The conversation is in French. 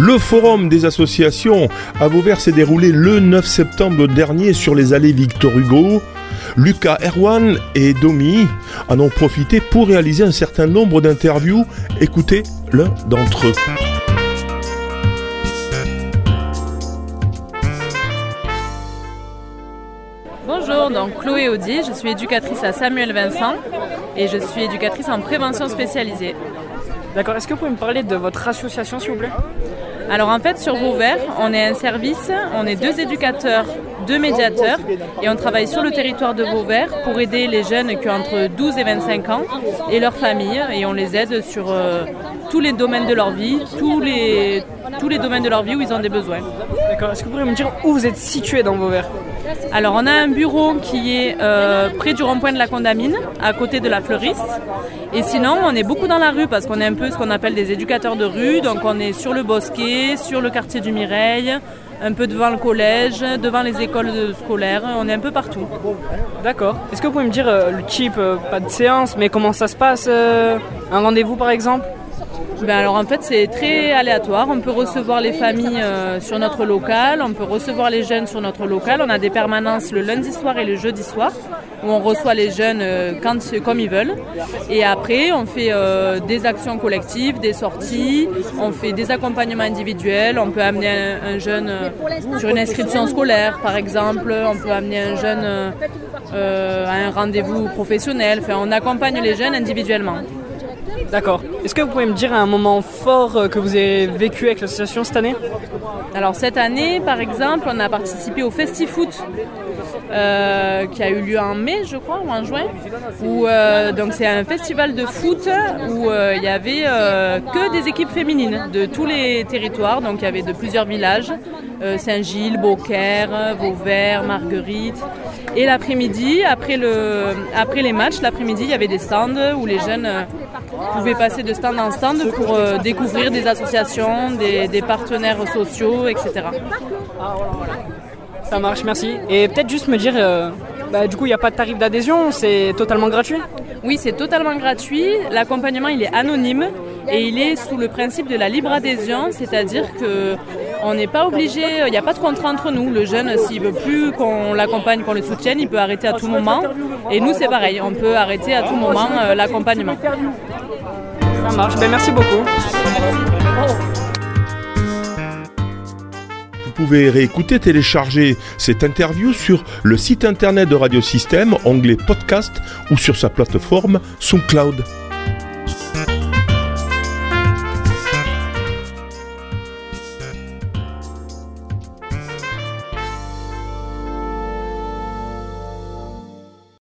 Le forum des associations à Vauvert s'est déroulé le 9 septembre dernier sur les allées Victor Hugo. Lucas Erwan et Domi en ont profité pour réaliser un certain nombre d'interviews. Écoutez l'un d'entre eux. Bonjour, donc Chloé Audier, je suis éducatrice à Samuel Vincent et je suis éducatrice en prévention spécialisée. D'accord, est-ce que vous pouvez me parler de votre association s'il vous plaît ? Alors en fait sur Vauvert, on est un service, on est 2 éducateurs, 2 médiateurs et on travaille sur le territoire de Vauvert pour aider les jeunes qui ont entre 12 et 25 ans et leurs familles et on les aide sur tous les domaines de leur vie, tous les domaines de leur vie où ils ont des besoins. D'accord, est-ce que vous pourriez me dire où vous êtes situé dans Vauvert ? Alors on a un bureau qui est près du rond-point de la Condamine, à côté de la Fleuriste. Et sinon on est beaucoup dans la rue parce qu'on est un peu ce qu'on appelle des éducateurs de rue. Donc on est sur le bosquet, sur le quartier du Mireille, un peu devant le collège, devant les écoles scolaires. On est un peu partout. D'accord. Est-ce que vous pouvez me dire le type, pas de séance, mais comment ça se passe un rendez-vous par exemple ? Ben alors en fait c'est très aléatoire, on peut recevoir les familles sur notre local, on peut recevoir les jeunes sur notre local, on a des permanences le lundi soir et le jeudi soir où on reçoit les jeunes comme ils veulent et après on fait des actions collectives, des sorties, on fait des accompagnements individuels, on peut amener un jeune sur une inscription scolaire par exemple, on peut amener un jeune à un rendez-vous professionnel, enfin on accompagne les jeunes individuellement. D'accord. Est-ce que vous pouvez me dire un moment fort que vous avez vécu avec l'association cette année ? Alors cette année, par exemple, on a participé au FestiFoot qui a eu lieu en mai, je crois, ou en juin. Où, donc c'est un festival de foot où il y avait que des équipes féminines de tous les territoires. Donc il y avait de plusieurs villages, Saint-Gilles, Beaucaire, Vauvert, Marguerite. Et l'après-midi, après les matchs, l'après-midi, il y avait des stands où les jeunes pouvaient passer de stand en stand pour découvrir des associations, des partenaires sociaux, etc. Ça marche, merci. Et peut-être juste me dire, du coup, il n'y a pas de tarif d'adhésion, c'est totalement gratuit ? Oui, c'est totalement gratuit. L'accompagnement, il est anonyme et il est sous le principe de la libre adhésion, c'est-à-dire que on n'est pas obligé, il n'y a pas de contrat entre nous. Le jeune, s'il veut plus qu'on l'accompagne, qu'on le soutienne, il peut arrêter à tout moment. Et nous, c'est pareil, on peut arrêter à tout moment l'accompagnement. Ça marche, merci beaucoup. Vous pouvez réécouter, télécharger cette interview sur le site internet de Radio Système, onglet podcast ou sur sa plateforme SoundCloud.